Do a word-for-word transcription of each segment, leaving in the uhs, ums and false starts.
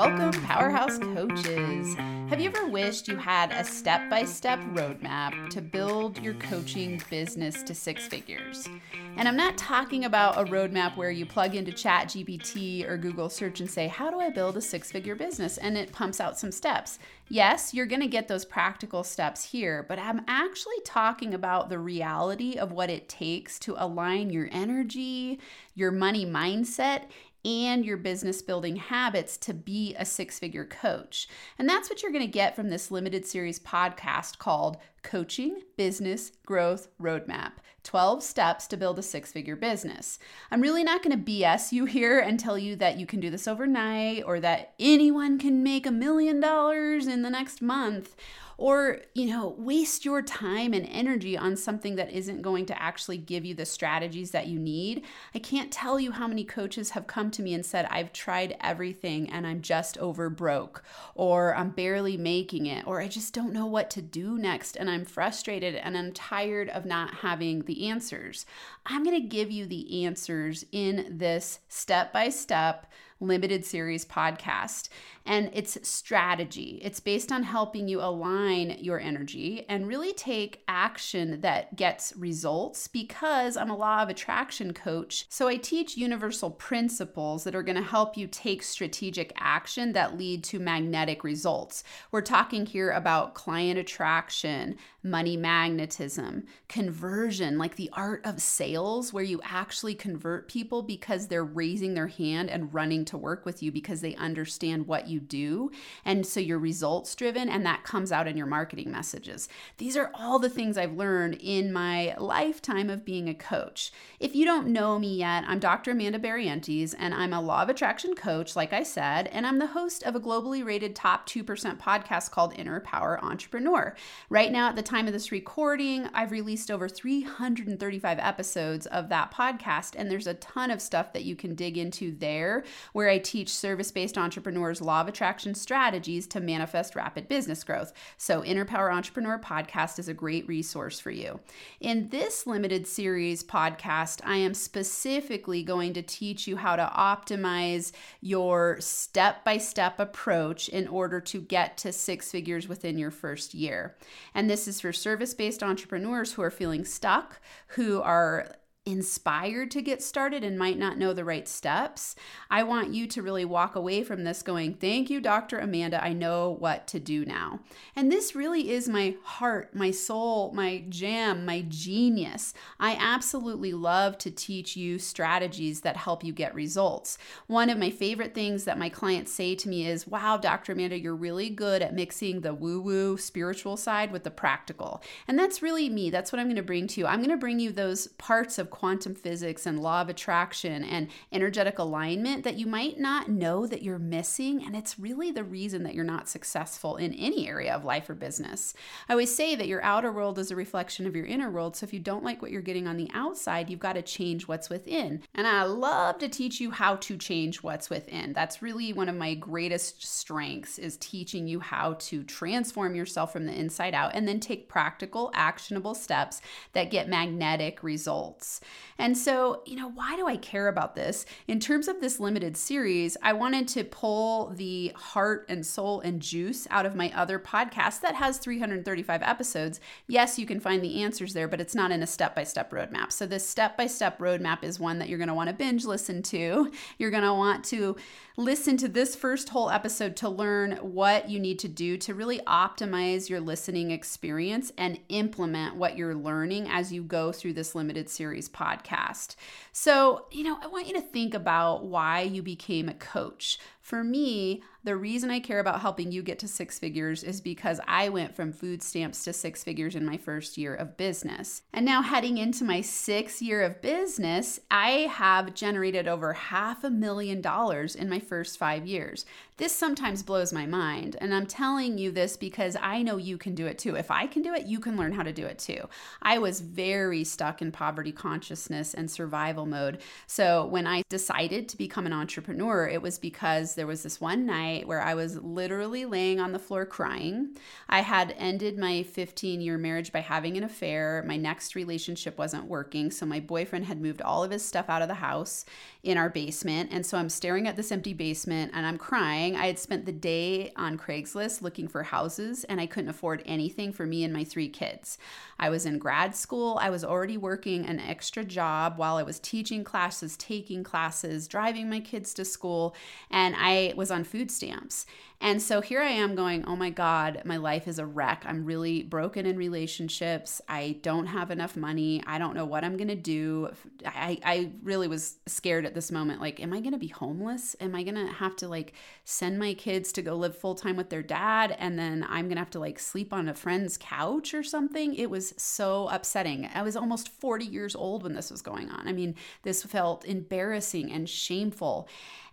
Welcome, Powerhouse Coaches. Have you ever wished you had a step-by-step roadmap to build your coaching business to six figures? And I'm not talking about a roadmap where you plug into ChatGPT or Google search and say, how do I build a six-figure business? And it pumps out some steps. Yes, you're going to get those practical steps here, but I'm actually talking about the reality of what it takes to align your energy, your money mindset, and your business building habits to be a six-figure coach. And that's what you're going to get from this limited series podcast called Coaching Business Growth Roadmap, twelve steps to build a six-figure business. I'm really not going to B S you here and tell you that you can do this overnight or that anyone can make a million dollars in the next month or, you know, waste your time and energy on something that isn't going to actually give you the strategies that you need. I can't tell you how many coaches have come to me and said, I've tried everything and I'm just over broke, or I'm barely making it, or I just don't know what to do next and I'm frustrated and I'm tired of not having the answers. I'm going to give you the answers in this step-by-step limited series podcast. And it's strategy. It's based on helping you align your energy and really take action that gets results, because I'm a law of attraction coach. So I teach universal principles that are going to help you take strategic action that lead to magnetic results. We're talking here about client attraction, money magnetism, conversion, like the art of sales, where you actually convert people because they're raising their hand and running to work with you because they understand what you do. And so you're results driven, and that comes out in your marketing messages. These are all the things I've learned in my lifetime of being a coach. If you don't know me yet, I'm Doctor Amanda Barrientes, and I'm a law of attraction coach, like I said, and I'm the host of a globally rated top two percent podcast called Inner Power Entrepreneur. Right now, at the time of this recording, I've released over three hundred thirty-five episodes of that podcast, and there's a ton of stuff that you can dig into there, where I teach service-based entrepreneurs law of attraction strategies to manifest rapid business growth. So Inner Power Entrepreneur podcast is a great resource for you. In this limited series podcast, I am specifically going to teach you how to optimize your step-by-step approach in order to get to six figures within your first year. And this is for service-based entrepreneurs who are feeling stuck, who are inspired to get started and might not know the right steps. I want you to really walk away from this going, thank you, Doctor Amanda, I know what to do now. And this really is my heart, my soul, my jam, my genius. I absolutely love to teach you strategies that help you get results. One of my favorite things that my clients say to me is, wow, Doctor Amanda, you're really good at mixing the woo-woo spiritual side with the practical. And that's really me. That's what I'm going to bring to you. I'm going to bring you those parts of quantum physics and law of attraction and energetic alignment that you might not know that you're missing, and it's really the reason that you're not successful in any area of life or business. I always say that your outer world is a reflection of your inner world, so if you don't like what you're getting on the outside, you've got to change what's within. And I love to teach you how to change what's within. That's really one of my greatest strengths, is teaching you how to transform yourself from the inside out and then take practical, actionable steps that get magnetic results. And so, you know, why do I care about this? In terms of this limited series, I wanted to pull the heart and soul and juice out of my other podcast that has three hundred thirty-five episodes. Yes, you can find the answers there, but it's not in a step-by-step roadmap. So this step-by-step roadmap is one that you're going to want to binge listen to. You're going to want to listen to this first whole episode to learn what you need to do to really optimize your listening experience and implement what you're learning as you go through this limited series podcast. So, you know, I want you to think about why you became a coach. For me, the reason I care about helping you get to six figures is because I went from food stamps to six figures in my first year of business. And now heading into my sixth year of business, I have generated over half a million dollars in my first five years. This sometimes blows my mind, and I'm telling you this because I know you can do it too. If I can do it, you can learn how to do it too. I was very stuck in poverty consciousness and survival mode. So when I decided to become an entrepreneur, it was because there was this one night night where I was literally laying on the floor crying. I had ended my fifteen-year marriage by having an affair. My next relationship wasn't working, so my boyfriend had moved all of his stuff out of the house in our basement, and so I'm staring at this empty basement and I'm crying. I had spent the day on Craigslist looking for houses, and I couldn't afford anything for me and my three kids. I was in grad school. I was already working an extra job while I was teaching classes, taking classes, driving my kids to school, and I was on food stamps. And so here I am going, oh my God, my life is a wreck. I'm really broken in relationships. I don't have enough money. I don't know what I'm going to do. I, I really was scared at this moment. Like, am I going to be homeless? Am I going to have to like send my kids to go live full time with their dad? And then I'm going to have to like sleep on a friend's couch or something. It was so upsetting. I was almost forty years old when this was going on. I mean, this felt embarrassing and shameful.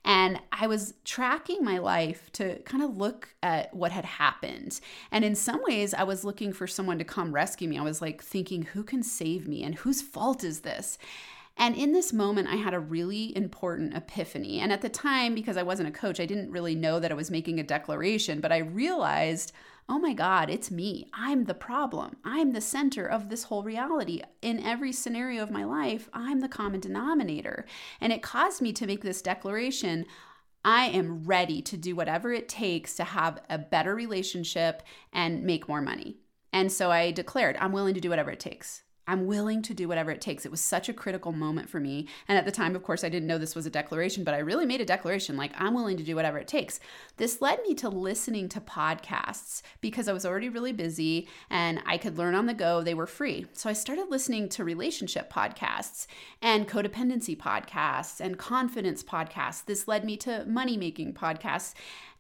And I was tracking my life to kind of look at what had happened. And in some ways, I was looking for someone to come rescue me. I was like thinking, who can save me and whose fault is this? And in this moment, I had a really important epiphany. And at the time, because I wasn't a coach, I didn't really know that I was making a declaration, but I realized, oh my God, it's me. I'm the problem. I'm the center of this whole reality. In every scenario of my life, I'm the common denominator. And it caused me to make this declaration. I am ready to do whatever it takes to have a better relationship and make more money. And so I declared, I'm willing to do whatever it takes. I'm willing to do whatever it takes. It was such a critical moment for me. And at the time, of course, I didn't know this was a declaration, but I really made a declaration like, I'm willing to do whatever it takes. This led me to listening to podcasts because I was already really busy and I could learn on the go. They were free. So I started listening to relationship podcasts and codependency podcasts and confidence podcasts. This led me to money-making podcasts.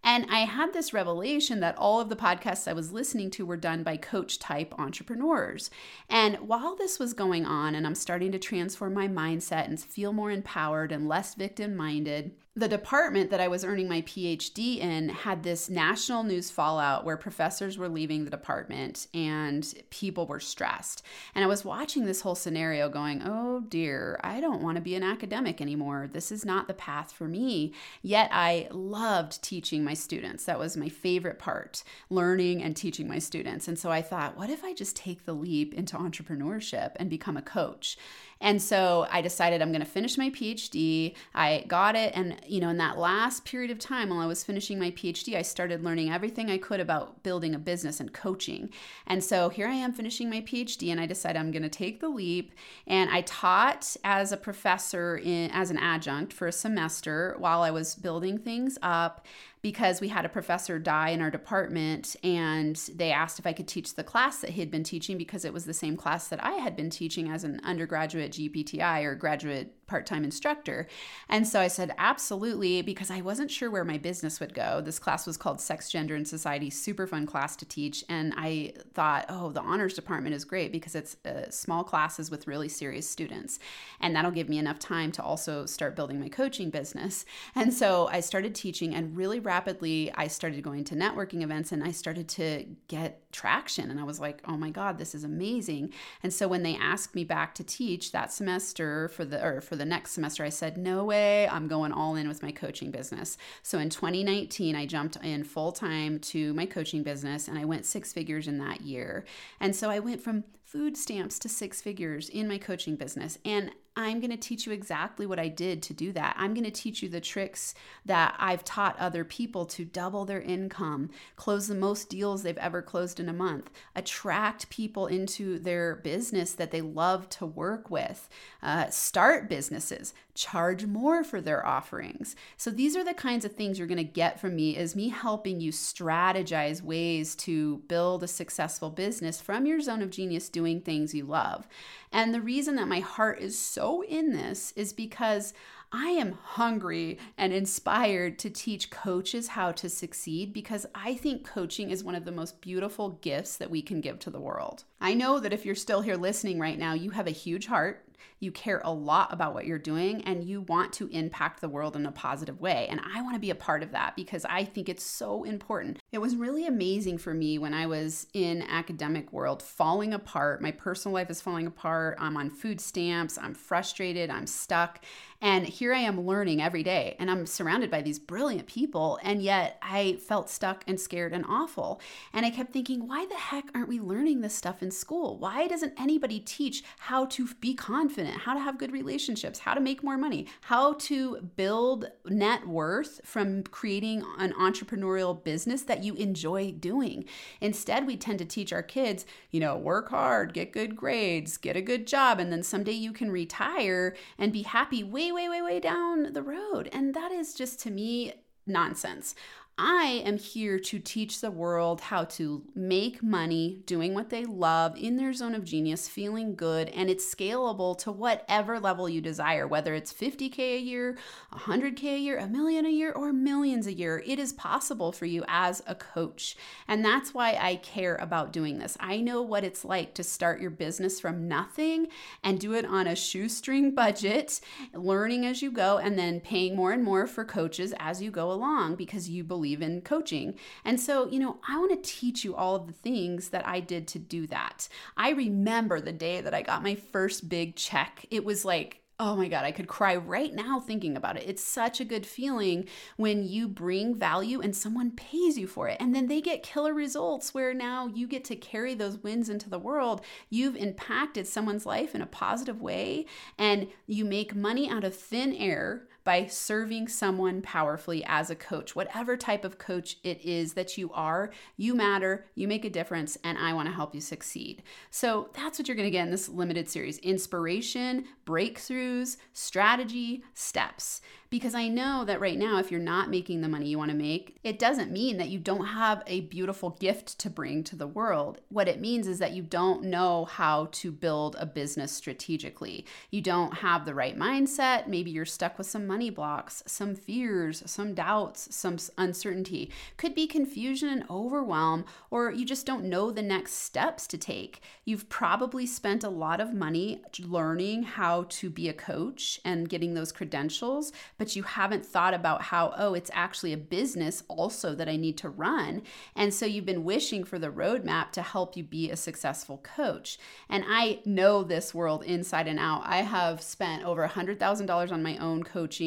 And I had this revelation that all of the podcasts I was listening to were done by coach-type entrepreneurs. And while this was going on and I'm starting to transform my mindset and feel more empowered and less victim-minded, the department that I was earning my P H D in had this national news fallout where professors were leaving the department and people were stressed. And I was watching this whole scenario going, oh dear, I don't want to be an academic anymore. This is not the path for me. Yet I loved teaching my students. That was my favorite part, learning and teaching my students. And so I thought, what if I just take the leap into entrepreneurship and become a coach? And so I decided I'm going to finish my P H D. I got it. And, you know, in that last period of time while I was finishing my P H D, I started learning everything I could about building a business and coaching. And so here I am finishing my P H D and I decided I'm going to take the leap. And I taught as a professor in, as an adjunct for a semester while I was building things up, because we had a professor die in our department and they asked if I could teach the class that he had been teaching because it was the same class that I had been teaching as an undergraduate G P T I or graduate part-time instructor. And so I said, absolutely, because I wasn't sure where my business would go. This class was called Sex, Gender, and Society, super fun class to teach. And I thought, oh, the honors department is great because it's uh, small classes with really serious students. And that'll give me enough time to also start building my coaching business. And so I started teaching and really rapidly Rapidly, I started going to networking events and I started to get traction. And I was like, oh my God, this is amazing. And so when they asked me back to teach that semester for the or for the next semester, I said, no way, I'm going all in with my coaching business. So in twenty nineteen, I jumped in full time to my coaching business and I went six figures in that year. And so I went from food stamps to six figures in my coaching business. And I'm going to teach you exactly what I did to do that. I'm going to teach you the tricks that I've taught other people to double their income, close the most deals they've ever closed in a month, attract people into their business that they love to work with, uh, start businesses, charge more for their offerings. So these are the kinds of things you're going to get from me, is me helping you strategize ways to build a successful business from your zone of genius, doing things you love. And the reason that my heart is so in this is because I am hungry and inspired to teach coaches how to succeed, because I think coaching is one of the most beautiful gifts that we can give to the world. I know that if you're still here listening right now, you have a huge heart. You care a lot about what you're doing and you want to impact the world in a positive way. And I want to be a part of that because I think it's so important. It was really amazing for me when I was in academic world, falling apart. My personal life is falling apart. I'm on food stamps. I'm frustrated. I'm stuck. And here I am learning every day, and I'm surrounded by these brilliant people, and yet I felt stuck and scared and awful. And I kept thinking, why the heck aren't we learning this stuff in school? Why doesn't anybody teach how to be confident, how to have good relationships, how to make more money, how to build net worth from creating an entrepreneurial business that you enjoy doing? Instead, we tend to teach our kids, you know, work hard, get good grades, get a good job, and then someday you can retire and be happy way, way, way, way down the road. And that is just, to me, nonsense. I am here to teach the world how to make money doing what they love in their zone of genius, feeling good, and it's scalable to whatever level you desire, whether it's fifty K a year, one hundred K a year, a million a year, or millions a year. It is possible for you as a coach. And that's why I care about doing this. I know what it's like to start your business from nothing and do it on a shoestring budget, learning as you go, and then paying more and more for coaches as you go along because you believe in coaching. And so, you know, I want to teach you all of the things that I did to do that. I remember the day that I got my first big check. It was like, oh my God, I could cry right now thinking about it. It's such a good feeling when you bring value and someone pays you for it. And then they get killer results where now you get to carry those wins into the world. You've impacted someone's life in a positive way, and you make money out of thin air by serving someone powerfully as a coach. Whatever type of coach it is that you are, you matter, you make a difference, and I wanna help you succeed. So that's what you're gonna get in this limited series: inspiration, breakthroughs, strategy, steps. Because I know that right now, if you're not making the money you wanna make, it doesn't mean that you don't have a beautiful gift to bring to the world. What it means is that you don't know how to build a business strategically. You don't have the right mindset. Maybe you're stuck with some money Money blocks, some fears, some doubts, some uncertainty. Could be confusion and overwhelm, or you just don't know the next steps to take. You've probably spent a lot of money learning how to be a coach and getting those credentials, but you haven't thought about how, oh, it's actually a business also that I need to run. And so you've been wishing for the roadmap to help you be a successful coach. And I know this world inside and out. I have spent over one hundred thousand dollars on my own coaching.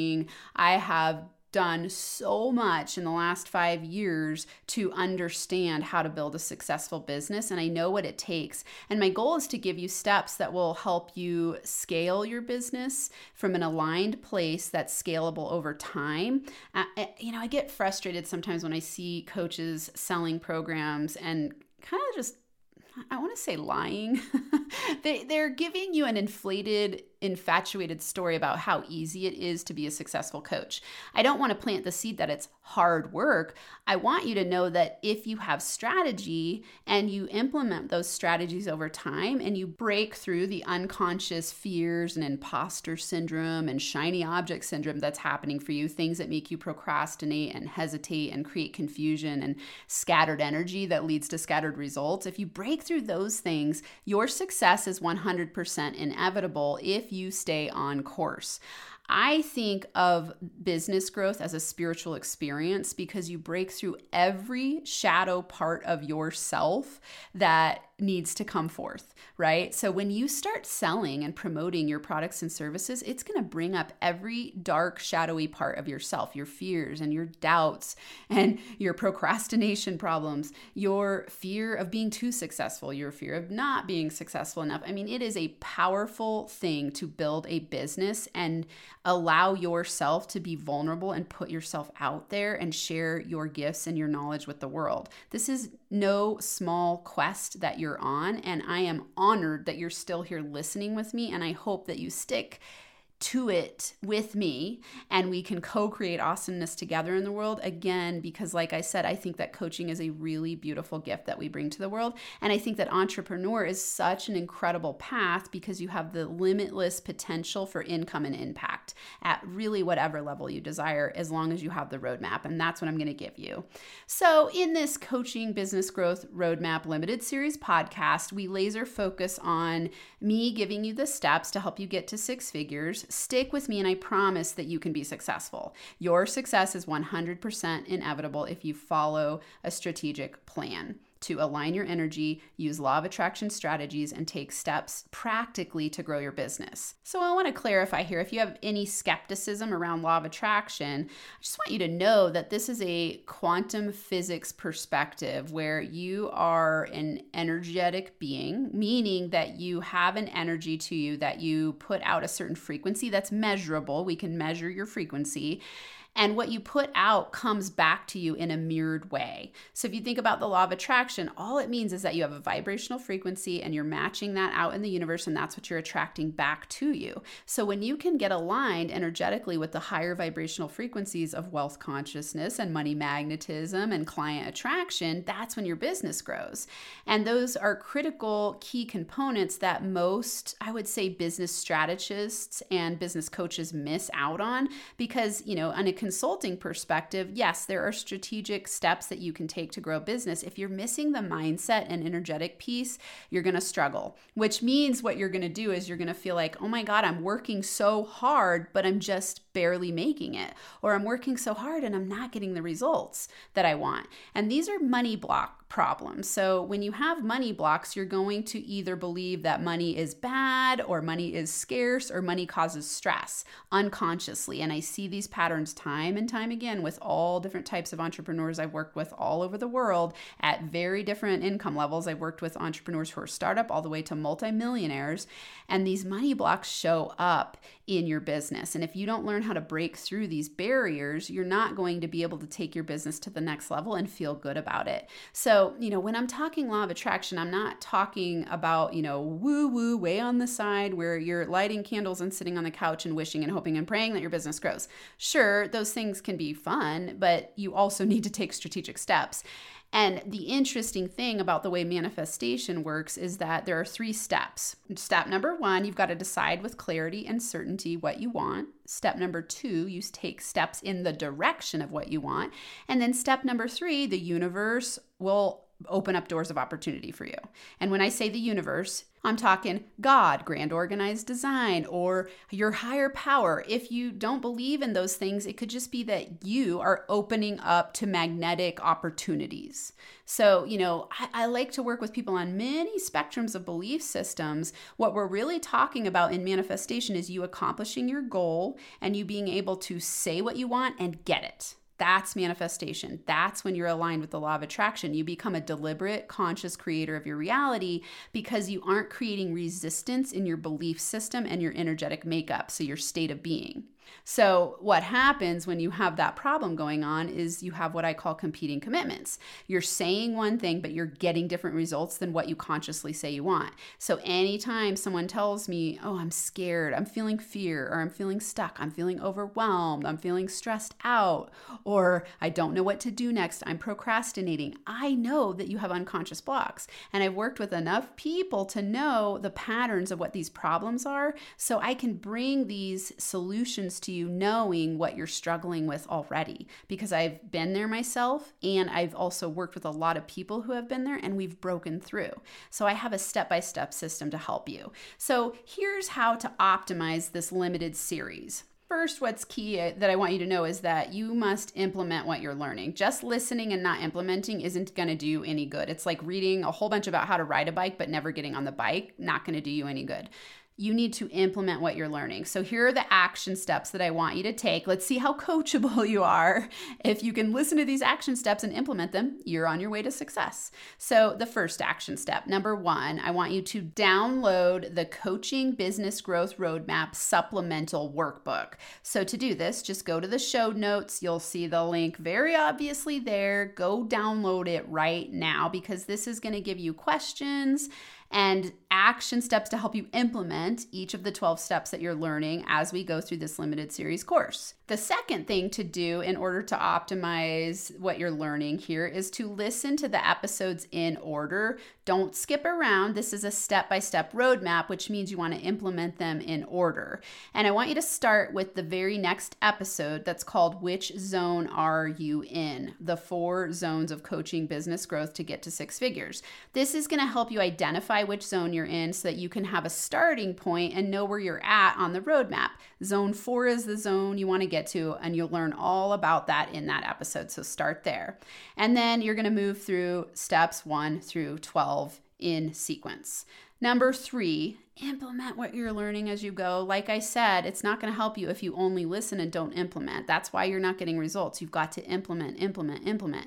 I have done so much in the last five years to understand how to build a successful business, and I know what it takes. And my goal is to give you steps that will help you scale your business from an aligned place that's scalable over time. Uh, you know, I get frustrated sometimes when I see coaches selling programs and kind of just, I want to say lying. they, they're giving you an inflated, infatuated story about how easy it is to be a successful coach. I don't want to plant the seed that it's hard work. I want you to know that if you have strategy and you implement those strategies over time and you break through the unconscious fears and imposter syndrome and shiny object syndrome that's happening for you, things that make you procrastinate and hesitate and create confusion and scattered energy that leads to scattered results. If you break through those things, your success is one hundred percent inevitable if you stay on course. I think of business growth as a spiritual experience because you break through every shadow part of yourself that needs to come forth, right? So when you start selling and promoting your products and services, it's going to bring up every dark, shadowy part of yourself, your fears and your doubts and your procrastination problems, your fear of being too successful, your fear of not being successful enough. I mean, it is a powerful thing to build a business and allow yourself to be vulnerable and put yourself out there and share your gifts and your knowledge with the world. This is no small quest that you're on, and I am honored that you're still here listening with me, and I hope that you stick to it with me and we can co-create awesomeness together in the world again, because like I said, I think that coaching is a really beautiful gift that we bring to the world. And I think that entrepreneur is such an incredible path because you have the limitless potential for income and impact at really whatever level you desire, as long as you have the roadmap. And that's what I'm going to give you. So in this Coaching Business Growth Roadmap Limited Series podcast, we laser focus on me giving you the steps to help you get to six figures. Stick with me and I promise that you can be successful. Your success is one hundred percent inevitable if you follow a strategic plan. to align your energy, use law of attraction strategies, and take steps practically to grow your business. So I want to clarify here, if you have any skepticism around law of attraction, I just want you to know that this is a quantum physics perspective where you are an energetic being, meaning that you have an energy to you that you put out a certain frequency that's measurable. We can measure your frequency. And what you put out comes back to you in a mirrored way. So if you think about the law of attraction, all it means is that you have a vibrational frequency and you're matching that out in the universe, and that's what you're attracting back to you. So when you can get aligned energetically with the higher vibrational frequencies of wealth consciousness and money magnetism and client attraction, that's when your business grows. And those are critical key components that most, I would say, business strategists and business coaches miss out on because, you know, on a consulting perspective, yes, there are strategic steps that you can take to grow business. If you're missing the mindset and energetic piece, you're going to struggle, which means what you're going to do is you're going to feel like, oh my God, I'm working so hard, but I'm just barely making it, or I'm working so hard and I'm not getting the results that I want. And these are money block problems. So when you have money blocks, you're going to either believe that money is bad or money is scarce or money causes stress unconsciously. And I see these patterns time Time and time again with all different types of entrepreneurs I've worked with all over the world at very different income levels. I've worked with entrepreneurs who are startup all the way to multimillionaires, and these money blocks show up in your business. And if you don't learn how to break through these barriers, you're not going to be able to take your business to the next level and feel good about it. So, you know, when I'm talking law of attraction, I'm not talking about, you know, woo-woo way on the side where you're lighting candles and sitting on the couch and wishing and hoping and praying that your business grows. Sure, those Those things can be fun, but you also need to take strategic steps. And the interesting thing about the way manifestation works is that there are three steps. Step number one, you've got to decide with clarity and certainty what you want. Step number two, you take steps in the direction of what you want. And then step number three, the universe will open up doors of opportunity for you. And when I say the universe, I'm talking God, grand organized design, or your higher power. If you don't believe in those things, it could just be that you are opening up to magnetic opportunities. So, you know, I, I like to work with people on many spectrums of belief systems. What we're really talking about in manifestation is you accomplishing your goal and you being able to say what you want and get it. That's manifestation. That's when you're aligned with the law of attraction. You become a deliberate, conscious creator of your reality because you aren't creating resistance in your belief system and your energetic makeup, so your state of being. So what happens when you have that problem going on is you have what I call competing commitments. You're saying one thing, but you're getting different results than what you consciously say you want. So anytime someone tells me, oh, I'm scared, I'm feeling fear, or I'm feeling stuck, I'm feeling overwhelmed, I'm feeling stressed out, or I don't know what to do next, I'm procrastinating, I know that you have unconscious blocks. And I've worked with enough people to know the patterns of what these problems are, so I can bring these solutions to you knowing what you're struggling with already, because I've been there myself, and I've also worked with a lot of people who have been there, and we've broken through. So I have a step-by-step system to help you. So here's how to optimize this limited series. First, what's key that I want you to know is that you must implement what you're learning. Just listening and not implementing isn't going to do you any good. It's like reading a whole bunch about how to ride a bike but never getting on the bike, not going to do you any good. You need to implement what you're learning. So here are the action steps that I want you to take. Let's see how coachable you are. If you can listen to these action steps and implement them, you're on your way to success. So the first action step, number one, I want you to download the Coaching Business Growth Roadmap Supplemental Workbook. So to do this, just go to the show notes. You'll see the link very obviously there. Go download it right now, because this is going to give you questions and action steps to help you implement each of the twelve steps that you're learning as we go through this limited series course. The second thing to do in order to optimize what you're learning here is to listen to the episodes in order. Don't skip around. This is a step-by-step roadmap, which means you want to implement them in order. And I want you to start with the very next episode that's called Which Zone Are You In? The Four Zones of Coaching Business Growth to Get to Six Figures. This is going to help you identify identify which zone you're in so that you can have a starting point and know where you're at on the roadmap. Zone four is the zone you want to get to, and you'll learn all about that in that episode, so start there. And then you're going to move through steps one through twelve in sequence. Number three, implement what you're learning as you go. Like I said, it's not going to help you if you only listen and don't implement. That's why you're not getting results. You've got to implement, implement, implement.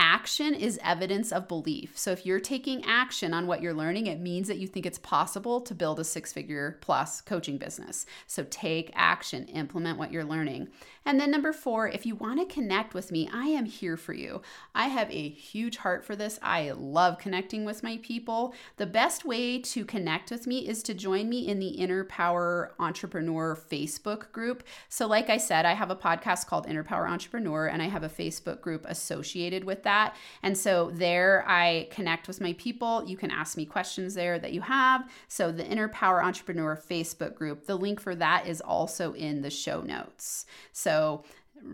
Action is evidence of belief. So if you're taking action on what you're learning, it means that you think it's possible to build a six-figure plus coaching business. So take action, implement what you're learning. And then number four, if you want to connect with me, I am here for you. I have a huge heart for this. I love connecting with my people. The best way to connect with me is to join me in the Inner Power Entrepreneur Facebook group. So like I said, I have a podcast called Inner Power Entrepreneur, and I have a Facebook group associated with that. that. And so there I connect with my people. You can ask me questions there that you have. So the Inner Power Entrepreneur Facebook group, the link for that is also in the show notes. So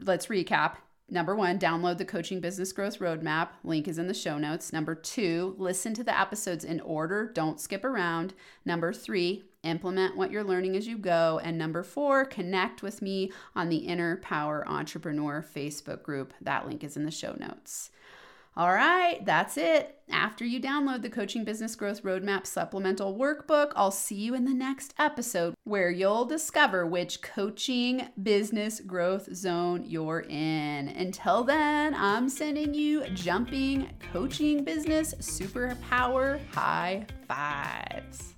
let's recap. Number one, download the Coaching Business Growth Roadmap. Link is in the show notes. Number two, listen to the episodes in order. Don't skip around. Number three, implement what you're learning as you go. And number four, connect with me on the Inner Power Entrepreneur Facebook group. That link is in the show notes. All right, that's it. After you download the Coaching Business Growth Roadmap Supplemental Workbook, I'll see you in the next episode where you'll discover which coaching business growth zone you're in. Until then, I'm sending you jumping coaching business superpower high fives.